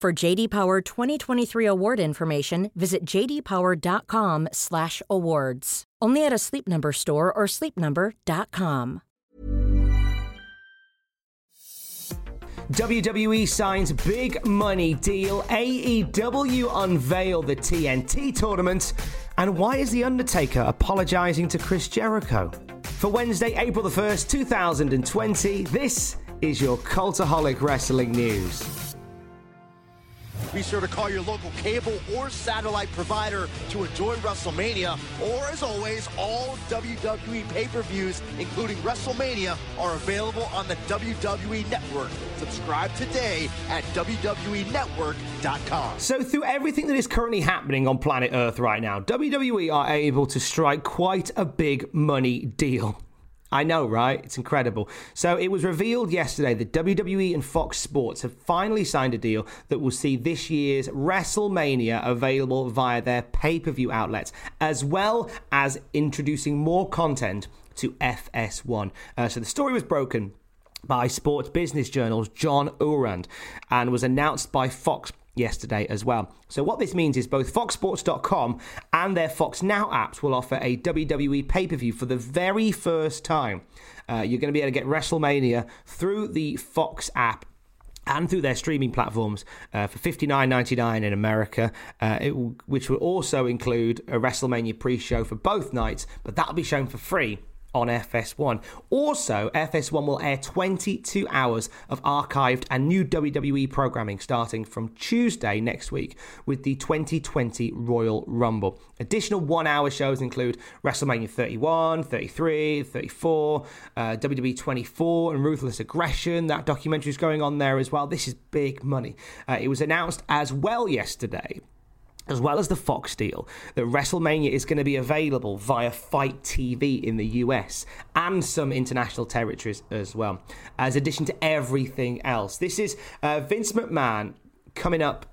For JD Power 2023 award information, visit jdpower.com/awards. Only at a Sleep Number store or sleepnumber.com. WWE signs big money deal, AEW unveil the TNT tournament, and why is The Undertaker apologising to Chris Jericho? For Wednesday, April the 1st, 2020, this is your Cultaholic Wrestling News. Be sure to call your local cable or satellite provider to enjoy WrestleMania. Or, as always, all WWE pay-per-views, including WrestleMania, are available on the WWE Network. Subscribe today at WWEnetwork.com. So, through everything that is currently happening on planet Earth right now, WWE are able to strike quite a big money deal. I know, right? It's incredible. So it was revealed yesterday that WWE and Fox Sports have finally signed a deal that will see this year's WrestleMania available via their pay-per-view outlets, as well as introducing more content to FS1. So the story was broken by Sports Business Journal's John Urund and was announced by Fox yesterday as well. So what this means is both foxsports.com and their Fox Now apps will offer a WWE pay-per-view for the very first time. You're going to be able to get WrestleMania through the Fox app and through their streaming platforms for $59.99 in America, which will also include a WrestleMania pre-show for both nights, but that'll be shown for free on FS1. Also, FS1 will air 22 hours of archived and new WWE programming starting from Tuesday next week with the 2020 Royal Rumble. Additional 1-hour shows include WrestleMania 31, 33, 34, WWE 24 and Ruthless Aggression. That documentary is going on there as well. This is big money. It was announced as well yesterday, as well as the Fox deal, that WrestleMania is going to be available via Fight TV in the US and some international territories as well, as addition to everything else. This is Vince McMahon coming up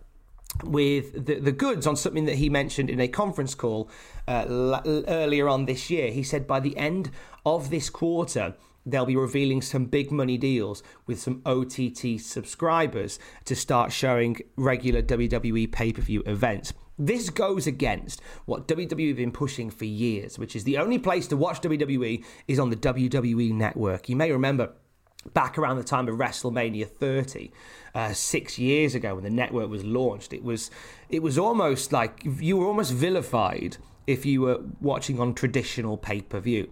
with the goods on something that he mentioned in a conference call earlier on this year. He said by the end of this quarter, they'll be revealing some big money deals with some OTT subscribers to start showing regular WWE pay-per-view events. This goes against what WWE have been pushing for years, which is the only place to watch WWE is on the WWE Network. You may remember back around the time of WrestleMania 30, 6 years ago when the network was launched, it was almost like you were almost vilified if you were watching on traditional pay-per-view.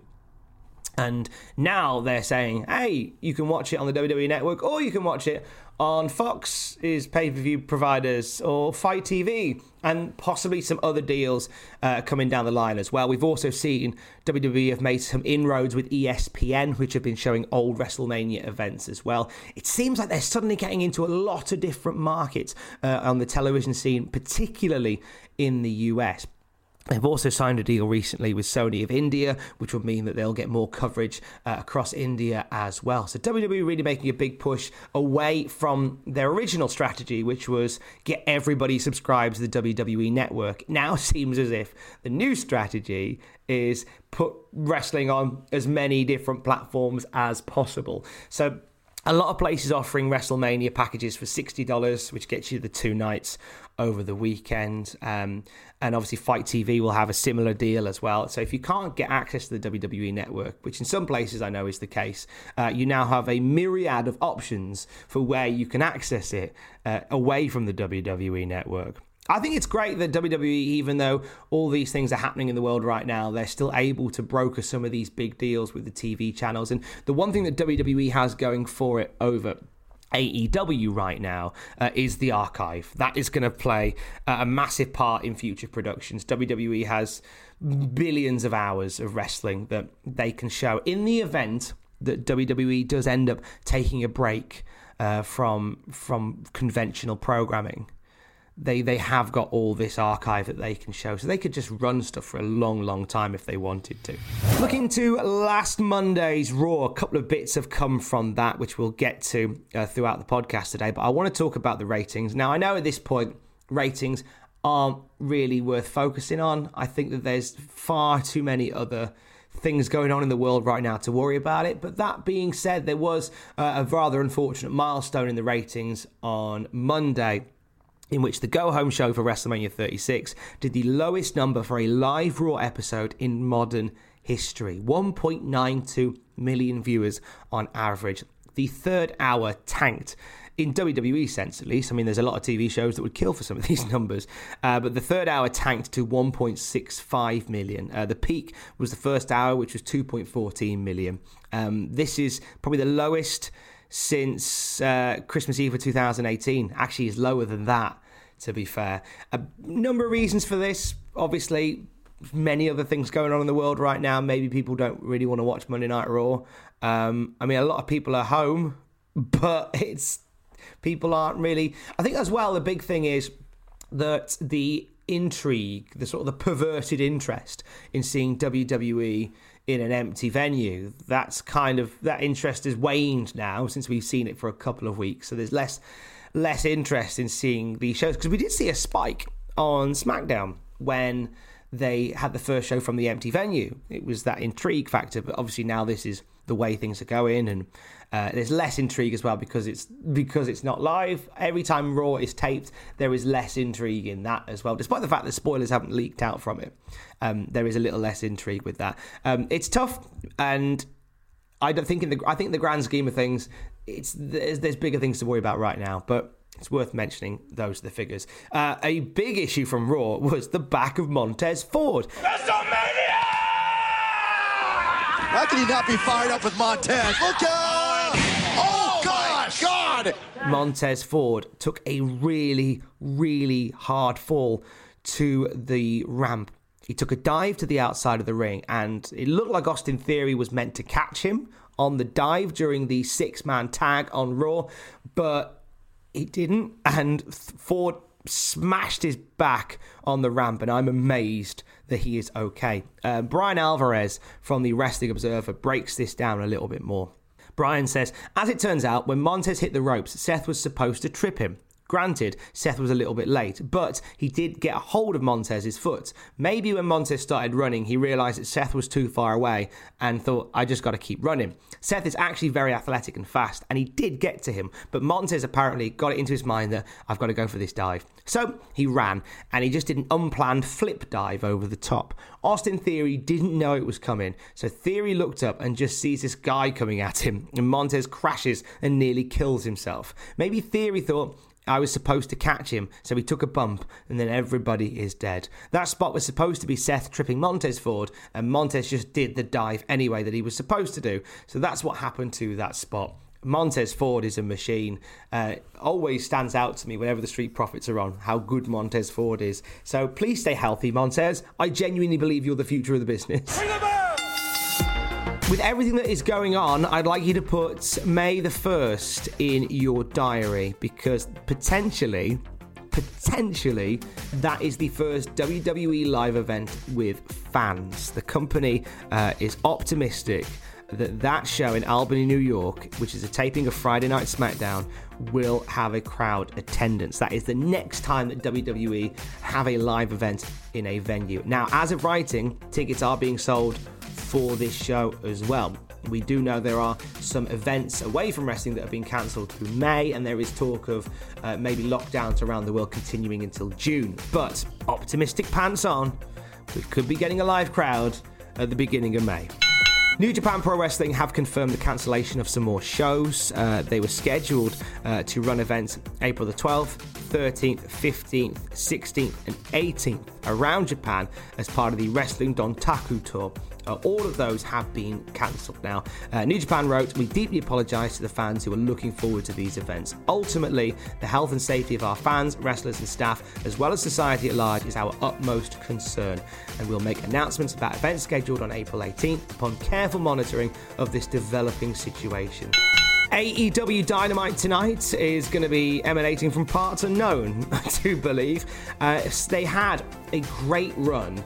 And now they're saying, hey, you can watch it on the WWE Network, or you can watch it on Fox's pay-per-view providers or Fight TV, and possibly some other deals coming down the line as well. We've also seen WWE have made some inroads with ESPN, which have been showing old WrestleMania events as well. It seems like they're suddenly getting into a lot of different markets on the television scene, particularly in the US. They've also signed a deal recently with Sony of India, which would mean that they'll get more coverage across India as well. So WWE really making a big push away from their original strategy, which was get everybody subscribed to the WWE Network. It now seems as if the new strategy is put wrestling on as many different platforms as possible. So A lot of places offering WrestleMania packages for $60, which gets you the 2 nights over the weekend. And obviously Fight TV will have a similar deal as well. So if you can't get access to the WWE network, which in some places I know is the case, you now have a myriad of options for where you can access it away from the WWE network. I think it's great that WWE, even though all these things are happening in the world right now, they're still able to broker some of these big deals with the TV channels. And the one thing that WWE has going for it over AEW right now is the archive. That is going to play a massive part in future productions. WWE has billions of hours of wrestling that they can show in the event that WWE does end up taking a break from conventional programming. They have got all this archive that they can show, so they could just run stuff for a long, long time if they wanted to. Looking to last Monday's Raw, a couple of bits have come from that, which we'll get to throughout the podcast today, but I want to talk about the ratings. Now, I know at this point, ratings aren't really worth focusing on. I think that there's far too many other things going on in the world right now to worry about it. But that being said, there was a rather unfortunate milestone in the ratings on Monday, in which the go-home show for WrestleMania 36 did the lowest number for a live Raw episode in modern history. 1.92 million viewers on average. The third hour tanked, in WWE sense at least. I mean, there's a lot of TV shows that would kill for some of these numbers. But the third hour tanked to 1.65 million. The peak was the first hour, which was 2.14 million. This is probably the lowest since Christmas Eve of 2018. Actually, is lower than that, to be fair. A number of reasons for this. Obviously, many other things going on in the world right now. Maybe people don't really want to watch Monday Night Raw. I mean, a lot of people are home, but it's people aren't really... I think as well, the big thing is that the intrigue, the sort of the perverted interest in seeing WWE in an empty venue, that interest is waned now since we've seen it for a couple of weeks. So there's less interest in seeing these shows, because we did see a spike on SmackDown when they had the first show from the empty venue. It was that intrigue factor, but obviously now this is the way things are going, and there's less intrigue as well because it's not live. Every time Raw is taped, there is less intrigue in that as well. Despite the fact that spoilers haven't leaked out from it, there is a little less intrigue with that. It's tough, and I think in the grand scheme of things, there's bigger things to worry about right now, but it's worth mentioning those are the figures. A big issue from Raw was the back of Montez Ford. WrestleMania! How can you not be fired up with Montez? Look out! Oh, gosh! God! Montez Ford took a really, really hard fall to the ramp. He took a dive to the outside of the ring, and it looked like Austin Theory was meant to catch him on the dive during the 6-man tag on Raw, but he didn't, and Ford smashed his back on the ramp, and I'm amazed that he is okay. Brian Alvarez from the Wrestling Observer breaks this down a little bit more. Brian says, as it turns out, when Montez hit the ropes, Seth was supposed to trip him. Granted, Seth was a little bit late, but he did get a hold of Montez's foot. Maybe when Montez started running, he realized that Seth was too far away and thought, I just got to keep running. Seth is actually very athletic and fast, and he did get to him, but Montez apparently got it into his mind that I've got to go for this dive. So he ran, and he just did an unplanned flip dive over the top. Austin Theory didn't know it was coming, so Theory looked up and just sees this guy coming at him, and Montez crashes and nearly kills himself. Maybe Theory thought, I was supposed to catch him, so he took a bump, and then everybody is dead. That spot was supposed to be Seth tripping Montez Ford, and Montez just did the dive anyway that he was supposed to do. So that's what happened to that spot. Montez Ford is a machine. Always stands out to me whenever the Street Profits are on, how good Montez Ford is. So please stay healthy, Montez. I genuinely believe you're the future of the business. With everything that is going on, I'd like you to put May the 1st in your diary, because potentially, that is the first WWE live event with fans. The company is optimistic that show in Albany, New York, which is a taping of Friday Night SmackDown, will have a crowd attendance. That is the next time that WWE have a live event in a venue. Now, as of writing, tickets are being sold for this show as well. We do know there are some events away from wrestling that have been cancelled through May, and there is talk of maybe lockdowns around the world continuing until June. But optimistic pants on, we could be getting a live crowd at the beginning of May. New Japan Pro Wrestling have confirmed the cancellation of some more shows. They were scheduled to run events April the 12th, 13th, 15th, 16th and 18th around Japan as part of the Wrestling Dontaku Tour. All of those have been cancelled now. New Japan wrote, "We deeply apologise to the fans who are looking forward to these events. Ultimately, the health and safety of our fans, wrestlers and staff, as well as society at large, is our utmost concern. And we'll make announcements about events scheduled on April 18th upon careful monitoring of this developing situation." AEW Dynamite tonight is going to be emanating from parts unknown, I do believe. They had a great run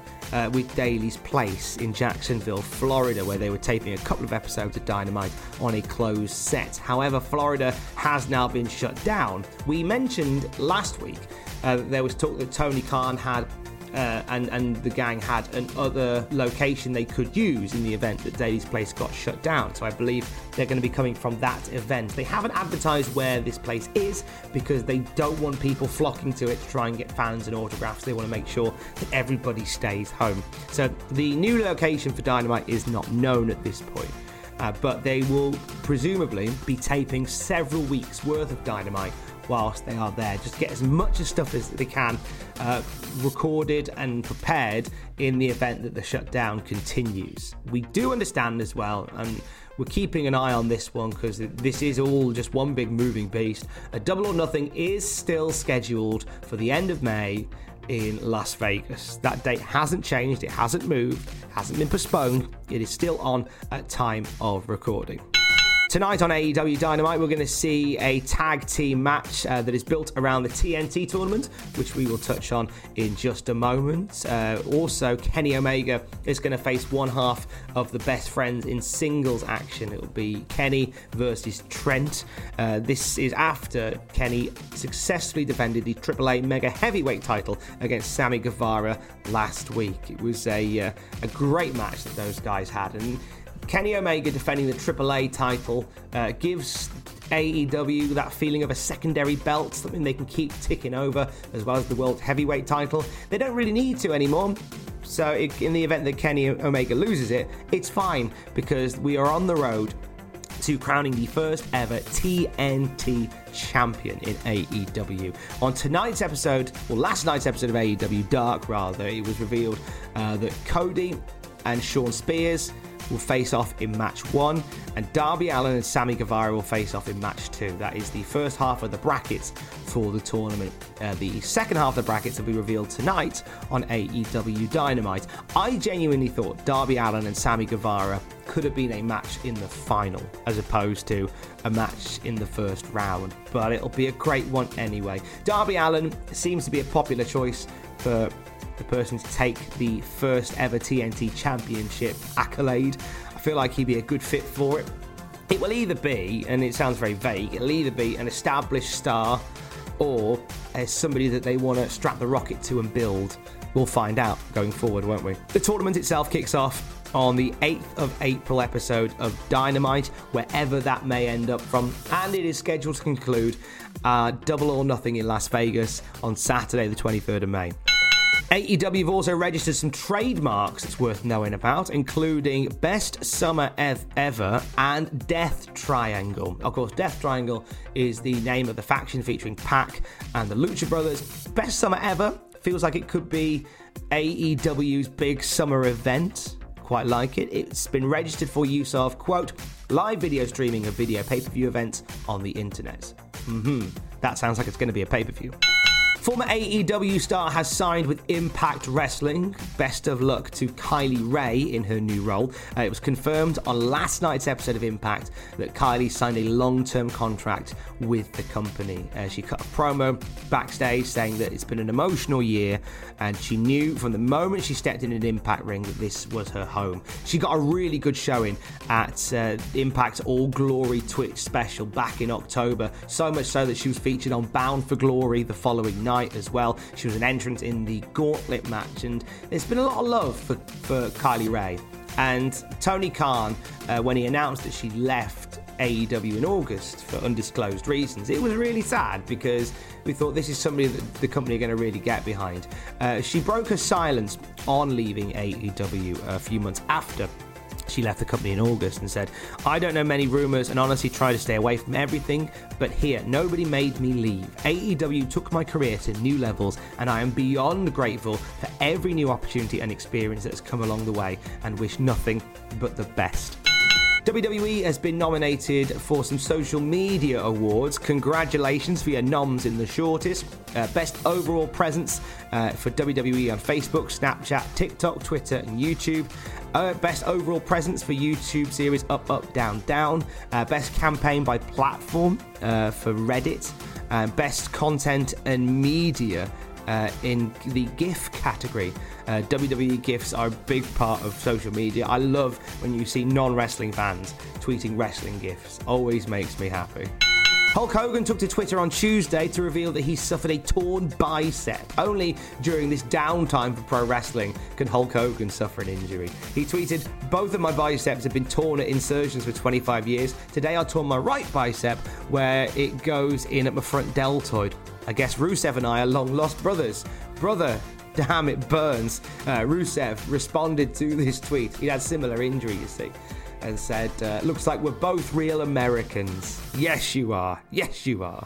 with Daily's Place in Jacksonville, Florida, where they were taping a couple of episodes of Dynamite on a closed set. However, Florida has now been shut down. We mentioned last week that there was talk that Tony Khan had and the gang had another location they could use in the event that Daily's Place got shut down. So I believe they're going to be coming from that event. They haven't advertised where this place is because they don't want people flocking to it to try and get fans and autographs. They want to make sure that everybody stays home. So the new location for Dynamite is not known at this point. But they will presumably be taping several weeks worth of Dynamite whilst they are there. Just get as much stuff as they can recorded and prepared in the event that the shutdown continues. We do understand as well, and we're keeping an eye on this one because this is all just one big moving beast. A Double or Nothing is still scheduled for the end of May in Las Vegas. That date hasn't changed, it hasn't moved, hasn't been postponed. It is still on at time of recording. Tonight on AEW Dynamite, we're going to see a tag team match that is built around the TNT tournament, which we will touch on in just a moment. Also, Kenny Omega is going to face one half of the best friends in singles action. It will be Kenny versus Trent. This is after Kenny successfully defended the AAA Mega Heavyweight title against Sammy Guevara last week. It was a great match that those guys had, and Kenny Omega defending the AAA title gives AEW that feeling of a secondary belt, something they can keep ticking over, as well as the World Heavyweight title. They don't really need to anymore. So in the event that Kenny Omega loses it, it's fine because we are on the road to crowning the first ever TNT champion in AEW. On tonight's episode, or last night's episode of AEW Dark, rather, it was revealed that Cody and Sean Spears will face off in match 1, and Darby Allin and Sammy Guevara will face off in match 2. That is the first half of the brackets for the tournament. The second half of the brackets will be revealed tonight on AEW Dynamite. I genuinely thought Darby Allin and Sammy Guevara could have been a match in the final as opposed to a match in the first round, but it'll be a great one anyway. Darby Allin seems to be a popular choice for the person to take the first ever TNT Championship accolade. I feel like he'd be a good fit for it. It will either be, and it sounds very vague, it'll either be an established star or as somebody that they want to strap the rocket to and build. We'll find out going forward, won't we? The tournament itself kicks off on the 8th of April episode of Dynamite, wherever that may end up from, and it is scheduled to conclude Double or Nothing in Las Vegas on Saturday the 23rd of May. AEW have also registered some trademarks it's worth knowing about, including Best Summer Ever and Death Triangle. Of course, Death Triangle is the name of the faction featuring Pac and the Lucha Brothers. Best Summer Ever feels like it could be AEW's big summer event. Quite like it. It's been registered for use of, quote, live video streaming of video pay-per-view events on the internet. That sounds like it's going to be a pay-per-view. Former AEW star has signed with Impact Wrestling. Best of luck to Kylie Rae in her new role. It was confirmed on last night's episode of Impact that Kylie signed a long-term contract with the company. She cut a promo backstage saying that it's been an emotional year and she knew from the moment she stepped in an Impact ring that this was her home. She got a really good showing at Impact's All Glory Twitch special back in October, so much so that she was featured on Bound for Glory the following night. night as well. She was an entrant in the Gauntlet match, and there's been a lot of love for Kylie Rae. And Tony Khan, when he announced that she left AEW in August for undisclosed reasons, it was really sad because we thought this is somebody that the company are going to really get behind. She broke her silence on leaving AEW a few months after she left the company in August and said, "I don't know many rumors and honestly try to stay away from everything, but here, nobody made me leave. AEW took my career to new levels, and I am beyond grateful for every new opportunity and experience that has come along the way, and wish nothing but the best." WWE has been nominated for some social media awards. Congratulations for your noms in the shortest. Best overall presence for WWE on Facebook, Snapchat, TikTok, Twitter, and YouTube. Best overall presence for YouTube series Up, Up, Down, Down. Best campaign by platform for Reddit. And best content and media in the GIF category. WWE GIFs are a big part of social media. I love when you see non-wrestling fans tweeting wrestling GIFs. Always makes me happy. Hulk Hogan took to Twitter on Tuesday to reveal that he suffered a torn bicep. Only during this downtime for pro wrestling can Hulk Hogan suffer an injury. He tweeted, "Both of my biceps have been torn at insertions for 25 years. Today I torn my right bicep where it goes in at my front deltoid. I guess Rusev and I are long-lost brothers. Brother, damn it burns." Rusev responded to this tweet. He had similar injury, you see, and said, "Looks like we're both real Americans." Yes, you are. Yes, you are.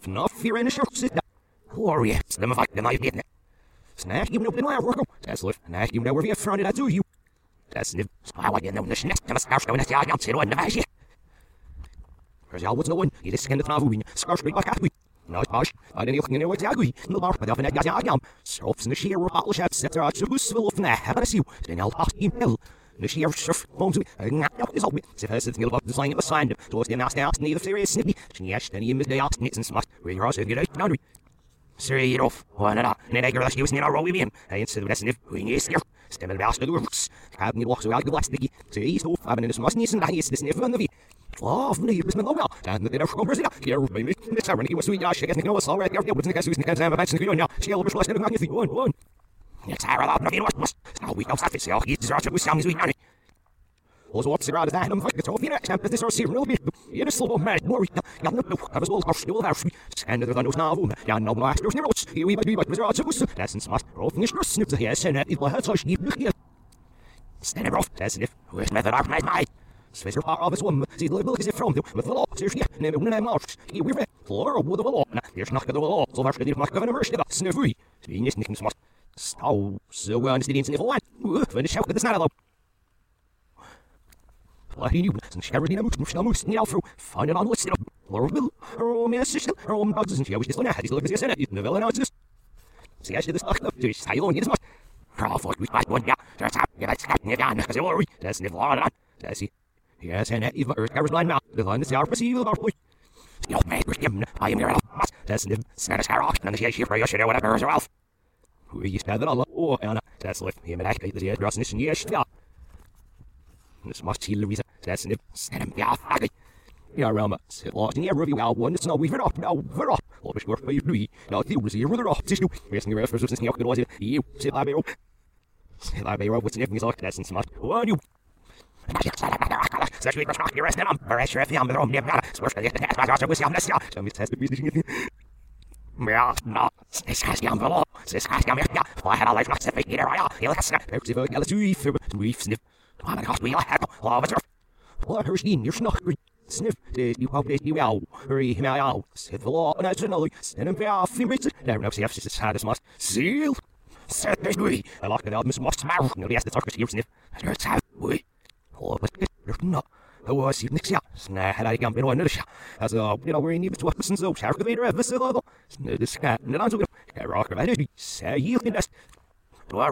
not fear in a shirt, sit down. Warrior, slim fight the knife in it. Snack you know the wire work. Says lift, snack you know where we have fronted I do you. That's nib, I want you know the snack, the scarf, no, that's young, sit on the bash. There's always no one, it is skin the travel, scarf, we got we. No, gosh, I didn't even know what I agree. No, but often I got young. Soaps in the sheer, all shots, etc. I just will of now, have I see you, then I'll ask him hell. The sheer surf bones me, I can is all with. If I said the about design of a sign, towards the announced out, neither serious snippy, she asked any of the arts, nits and smut, where you're also good at boundary. Say it off, one another, and then I girl she was in our row with him. I instead of that sniff, we need sniff, stem and mouse to the rooks. Having it walks away like a plastic, so he's off, having in a smut, and I used the sniff on the V. Oh, he was no well, and the of Brazil, here with me, Miss Irony was sweet, I should get no us all right, there was the guy who's in the hands of a match, and we don't know, she'll be slashed in the mouth, you one. It's our love, nothing was. Now we don't have it, so he deserves to be some as we know it. Also, what's the rather than I'm fucking talking at Champions, this or serial bit. In a slow mad, more, young, no, I was all harsh, you will have me. Stand the thunder, now, young, no, I was never, you will be, but Mr. Archibus, that's in smart, or finish your snips here, send it, it will hurt, so she need to hear. Stand it off, that's if, where's method of my mind? Swisher part of his woman, see the little is it from you, with the law, so she, name it, when I'm out, he will be, floor, wood of the law, here's not the law, so much that it's not going to rush it up, sniffy, being his nickname smart. So, we're on the incident for one. Finish out with the saddle. Bloody new, and Sheridan and Mush, and Alfro. Find it on what's still. Lord Bill, her own assistant, her own dogs, and she always just as he looks at the novella announces. See, I should have stuck up to his tail and his must. Crawford, we fight one, yeah, that's up, yeah, that's happening again, as a worry, that's the law, that's it. Yes, and that is what Earth's blind mouth, the line is the RPC, the RPC. No man, we're him, I am your boss, that's the Santa Sarah, and the Sheriff, you should know whatever is Ralph. We used to have that all over, and that's left him and I hate the dear grossness and yes, yeah. This must heal Louisa, that's nip, send him, yeah, fuck it. Yeah, Rama, sit lost in the review, I'll one, it's not we've been off, now we're off. All the short for you, Louis, now the old is here, we're off, this new, we're asking your first since New York, it was it, you, sit by me, oh. Sit by me, oh, what's in everything's like, that's in smart, what you. Sniff, you probably you out, hurry him out, set the law, and that's another, send him out, finish it. Never know, see, I've just decided this must seal, set this way. I like that album, must marry, no, yes, the talk is here, sniff, and that's how we, oh, but there's not, I was even next year, snare had I come in one another, as a, you know, we're in even to us, and so, Shark of Vader, ever so little, snare this guy, and I'm so good, I rock about it, say, you can just. I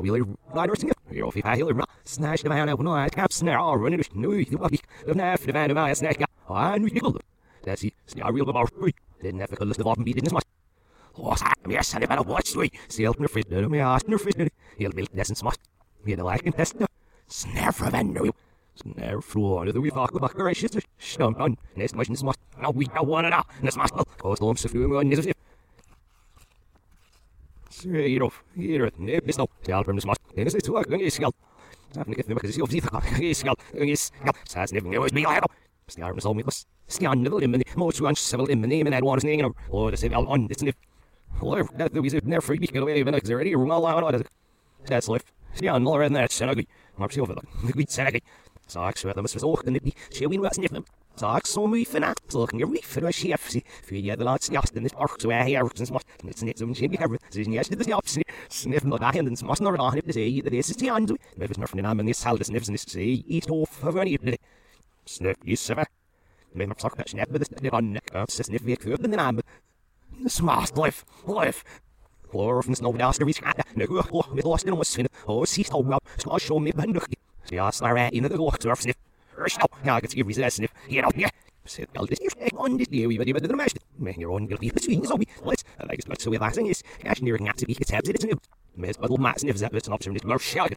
will ride or sing it, off if I hear snatch the man out of my cap, snare, run it, no, you puppy, the knife, the man of my snack, I knew you that's it, snare, real about three, then never could list the bottom beat in this much. Lost, yes, and about what's three, see, help me fit, let me ask, no fit, he'll be less and smart, me the like and test, snare for a no, snare for another, we talk about gracious, shun, next much in this much, now we got one and out, and this must, cause the lumps of you, and this is it. Straight off, here at the pistol, tell from this must, and it's work, and it's skull. I'm going to get them because it's your vehicle, and it's skull, and it's skull, so it's never going to be like it. Star is all me, plus, scan the limb, and most ones several in the name, and that one is name, or the civil on the sniff. Or that the wizard never free, because away, even if they're ready, room all out, that's life. Scan more than that, Senegui. I'm sure of it, the good Senegui. Socks were the most resort, and the shall we not sniff them. Socks on me for that, talking your reef and a chef, for you the last yacht in this park, so I hear it's not, and it's knits and shindy heaven, says yes to the yaps, sniff not a hand and must not on if they say that this is the end of it. If it's nothing, I'm in this salad sniffs and this say, eat off of any day. Sniff, you sever. May my sock catch nap with the snip on neck, sniff the curve and the number. Smart life, life. Or often snow down the reach, no, with lost in a sin, or see so well, so show me banduki. See, I swear in the walk to sniff. Now, I can see reason sniff. You know, yeah. Said all this on this year, we were the master. Man, your own guilty between so we let's like it's not so relaxing is cash nearing out to be tabs it isn't. Miss Buttle Matt sniffs that it's an option it's more shag.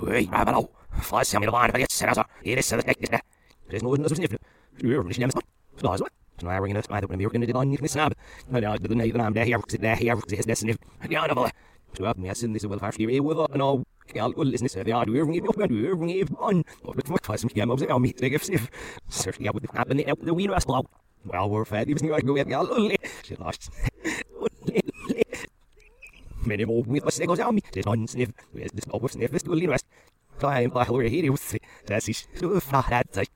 Wait, Babalo. Fly Sammy Guevara if I get set as a it is so that is that. There's no one sniff. You're in the spot. Flies what? And I ring it by the when you're gonna do on this snap. No doubt the night I'm there here is this sniff. Yeah, no. To up me as in this will fast you with no. I'll listen to the odd we're on. But what was the game of the army? They give sniff. Certainly, I would have happened at the winner's blow. Well, we're fed, even if I go at the only. She lost. Many more with us, they go down me. There's one sniff. Where's this over sniff? This will invest. Climb by where he is. That's it. So far, that's it.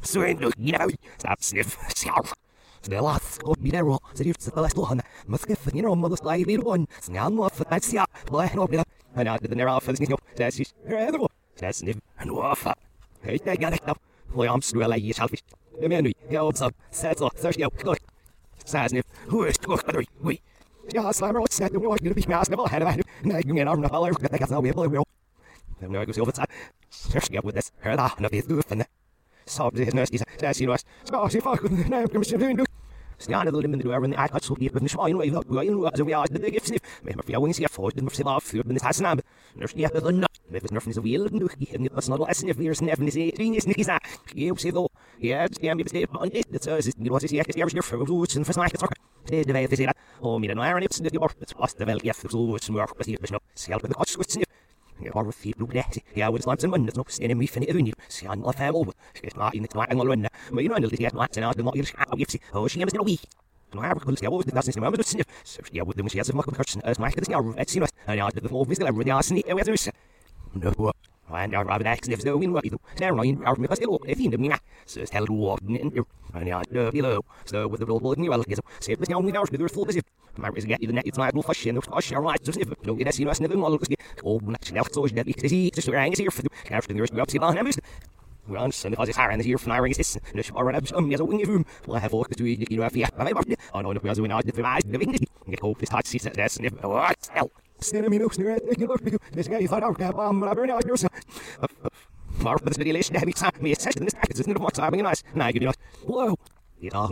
So, you know, stop sniff. The last of the narrow, the rifts of the last one. Must give the narrow mother's light on. Snam off at sea. Black and open. And out of the narrow for the snow. That's his. That's him. And waffa. Hey, I got it up. Boy, I'm still like you, selfish. The menu, the old sub. That's all. Search out. Good. Saznip. Who is to go? We. Yeah, slammer. What's that? The work you'll be masked. Never had a man. Nagging an arm of all over. I guess I'll be a boy. I'm not going to overtime. Searching up with this. Her laugh. Not his goof. And sobbed his nurse. That's you. So she fucked with the name. Commissioner. Scan the limb in the door and I got so deep in the shine way up, going up the way out the big sniff. May my feelings here forced and myself off through the Tasnab. Nurse the other nut. If it's nothing is a wheel and it was not a sniff, there's never is 18 sniff is that. You see though, yes, the ambulance on it, the service, it was yes, your food and for snack soccer. Stay the way they say that. Oh, me and iron it's the door, it's lost the well, yes, the soul and work with the bishop. See out with the coach with sniff. Or with the blue black, yeah, with slams and windows, no, standing me for the avenue, see, I'm not fair over. She's not in the twang or runner, but you know, the yet lights and out the not your shadow, you see, oh, she is in a week. No, I recall the hours, the dozens of members would sniff, so she would the machines of my concussion as my cutting hour, that's us, and out of the four visible, and the arson, it was no, and our rather sniffs the wind, there, Ryan, our because they look, they think of me, so tell the walk, and out the below, so with the roll bullet, you will get save the only hours, with the full visit. My is get you the net, it's not all fush and the fush are right to sniff. No, it has seen us never more look. Oh, national soldier that is he to rang is here for the after the rest of the ambus. We on send the fire and here from iron is the shower and as a wing room. Well, I have walked to you know if you have my on all the guys when I did the eyes the wing. Get hope this hot seat that sniff. What hell? Send me no sniff. This guy you thought I would have I'm not burning out yourself. Whoa. Yeah,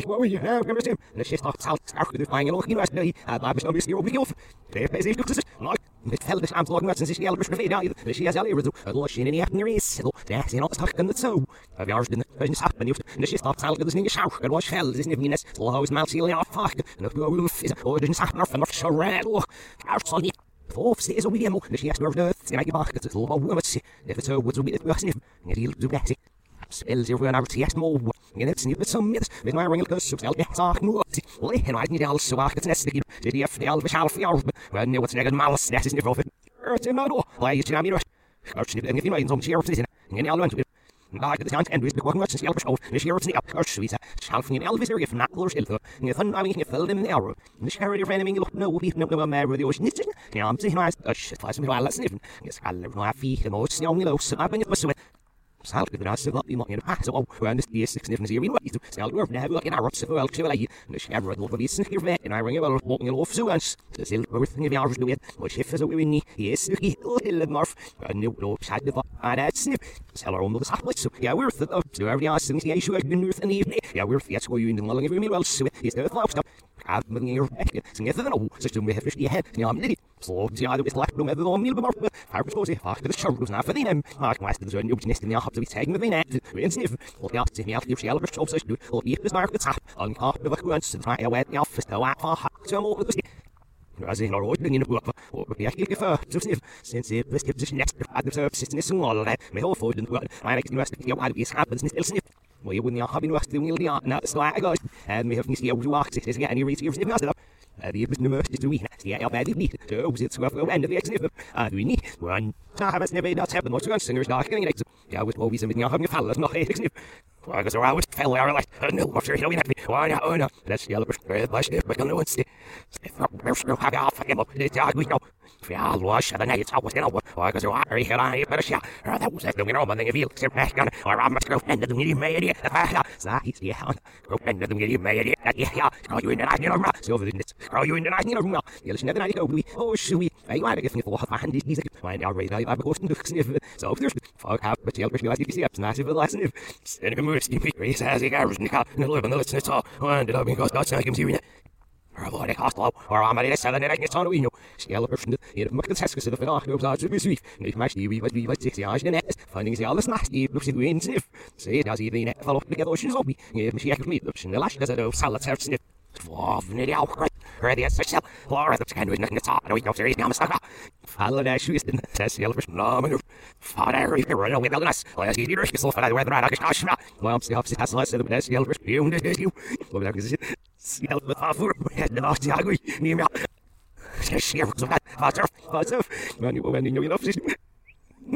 what we have, remember him. The shit talks out, stark with the flying along, you know, I'd like to be off. They pay the good, like, it fell the arms locking us and she yelled, the she has a little, a lot in the afternoon is settled, that's in all stuck in the toe. I've yards in the business happened, the shit talks out, there's in the shower, and watch hell, isn't it? Venus, always mouth sealing off, fuck, and the roof is a didn't happen off, and off, so red, or outside it. Fourth stays over the and she has to have the thing I give back, it's a lot of words. If it's her, woods will be the person, and he'll do that. Spells everyone out, yes, more. And it's near some myths, with my ring, because of the dark note. Lay and I need also a catastrophe. Did he have the elvish half yard? Well, no, it's negative malice, that is never open. Earth in my door, why you should have me rush. Earth in the mind, some sheriff's in any element of it. I could not end with the one much and elvish off, the sheriff's in the upper sweet, shelfing an elvish area from that large hill, and the thunder making a fell in the arrow. The charity of enemy, no, we don't know a mare with the ocean. Now I'm saying, I should find some while I sniff. Yes, I love my feet, the most young, low, so I've been with sweat. Salt with the rest of the lot in a pass of when the dear six different zero to sell worth never looking our ups of well to lay the shabber will be sneaker vet and I ring about walking off so once the silver thing of ours do it which if is a we need yes he little morph and no no side the and that's it sell our own the hot so yeah we're the up to every ass things the show in north and evening yeah we're that's where you in the morning every meal so it's the flops up have been your it's never the no such to me have the head yeah I'm little so the other with like no matter the meal but I suppose if I could show was not for them like my students are new business in the to be taken with me now, and see if the opposite me out of shell of shops, or if this market tap on half of a crunch and try away the office, though I far some over the as in our opening in a book, or the actually first to sniff, since it was kept next to the surface and all that, my whole food and work, I make the rest of the obvious happens and still sniff. Well, you wouldn't have been rusty when the art, now the sky I got, and we have missed the old walks, it is getting any reason to sniff. The business numerous is doing the alphabet need to opposite to the end of the exhibit. We need one. I have a snippet that's happened more to us, and there's not getting it. Yeah, with always something having a fellow, not a snip. Well, because I was fell, I realized, no, I'm sure he'll be happy. Why not? Oh, no. That's the other person. My ship, but I don't know what's the. There's no happy off again. It's hard we know. Yeah, wash the night, it's always going over. Why, because I really had I better shot. That was the normal thing if you'll sit back on it. Or I must go end of the meeting, my idiot. He's the hound. Go end of the meeting, my idiot. Yeah, call you in the night, you know, silver in it. Call you in the night, you know, you'll listen to the night, go, we, oh, sweet. I want to give me four handy, he's like, mind our radar, I've got to sniff. So there's fog half, but you'll realize you can see up, nice if the last sniff. Send him a stupid race as he goes, and the live and the listeners all ended up because that's how he comes here. Avoid a hostile, or I'm ready to sell an egg on a window. Scale a person in a market task of the Fernando's odds of his week. If my Stevie was be like 6 hours in the net, finding the other last Steve looks at the wind sniff. Say, does he the net fall off the ocean's hobby? If she echoed me, the lash does a no salad serve sniff. Dwarf, nearly outright. Ready as such, or as a kind of nothing at all. No, we don't serious Gamma. Follow that shoes and says the other nominal. Father, you can run away with us. Let's get your risk off and I wear the right. Well, I'm the opposite has less than the other. You know, this you. Smell the offer, and the last hungry. Near she was that. Father, when you were in your office.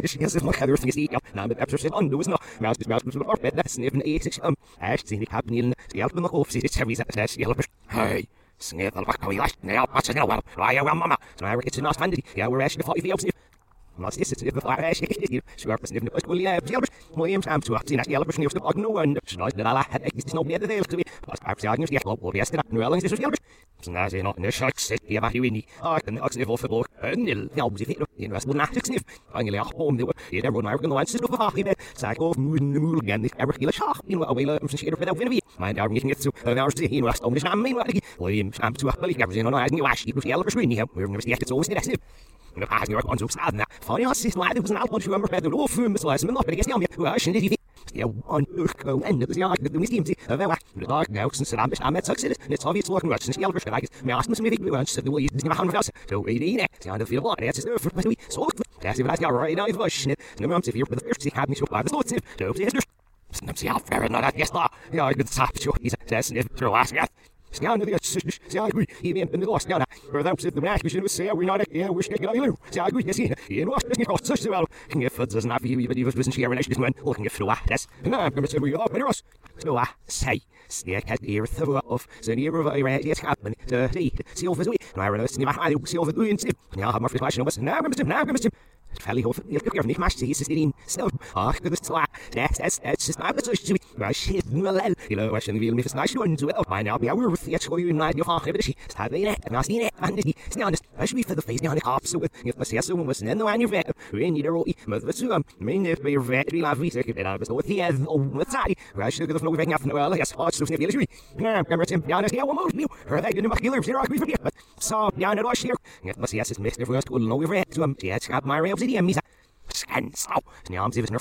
She has my other things eat up. Now, the absence on those no mouse with our bed. That's even 8 6. I've seen it happen in the help in the office. It's heavy that the other. Hey. Sniff and walk away last now, what's it now? Well, I am Mama, so I reckon not handy. Yeah, we're asking for you. Must this is before I shake it. Sure, but sniff the bus will you have Gilbert. Williams, I'm too upset. The other person used to bug no one. It's not that I had existed nobody at the deal to me. But I've seen you get all the yesterday. No, Ellen, this was Gilbert. Now, they're not in the shark city about you in the art and the oxen of the book. And the opposite of the investment not sniff. Finally, I'm home. They were in everyone. I reckon the ones over half in bed. Cycle of mood and the mood again. This ever kill a shark. You know, away from Shader without winning. Mind our meeting it to an hour's day. You know, I'm not mean. Williams, I'm too upset. Everything on eyes and you ash. You put the other person in here. We're never scared. It's always the next. And so, the arms of his nerf for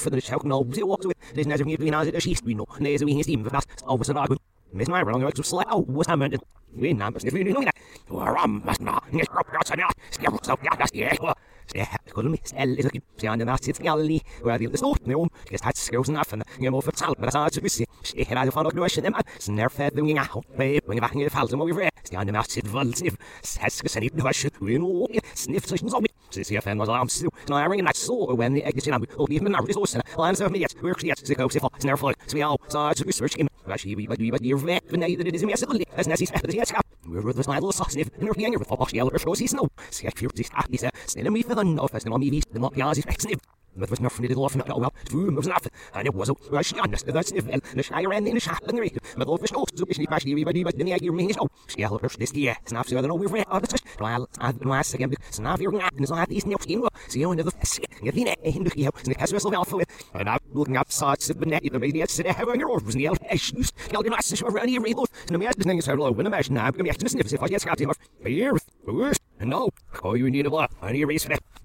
the choke, no, it walks away. There's nothing to be nice at the sheath, we know. There's a weakness even for us. Over the dog, Miss Myra, long legs of slap. Oh, what's happened? We numbers, if you know that. Or must not, yes, not, skill, so that's yeah. Couldn't be sell it. See, on the last it's galley, where the sort no, just had skills enough and you're more for talent, but I should be see. She had a fun of question them, snarf at the wing out, babe, when you're back in the falls and what we've read. See, on the last it's vulnerable, says, and it was, we know, sniff sessions on me. Since the FM was armed still, and I ring that saw when the exit number, or even now, resource, lines of idiots, works yet, the coast, snare fall, so we all sides of research him. Rashi, but you're vet, the night that it is in the assembly, as Nessie's after the escap. We're with the smile of sauce, and you're the anger with a posh yellow, or see snow. See, I fear this happy, sir, send me for the north, as the mommy beast, the mock yards is sniff. But was nothing at all from the well, two moves nothing, and it was a rush on us, the sniff, the shire and the shop and the rake. But all fish oats, so she passed you, but the egg remains no. She held her this year, snaps the other over red on the touch, while I've last again, snap your nap and slap these nails in well, see you another sea, and the has wrestled alpha with, and I'm looking outside the net, the media said, I have on your orders, and the elevations, held in my sister, and he reloads, and the man's name is her low, and imagine I'm going to be to sniff if I get scouted him off. Here, no, oh, you need a lot, I need a race for that.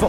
For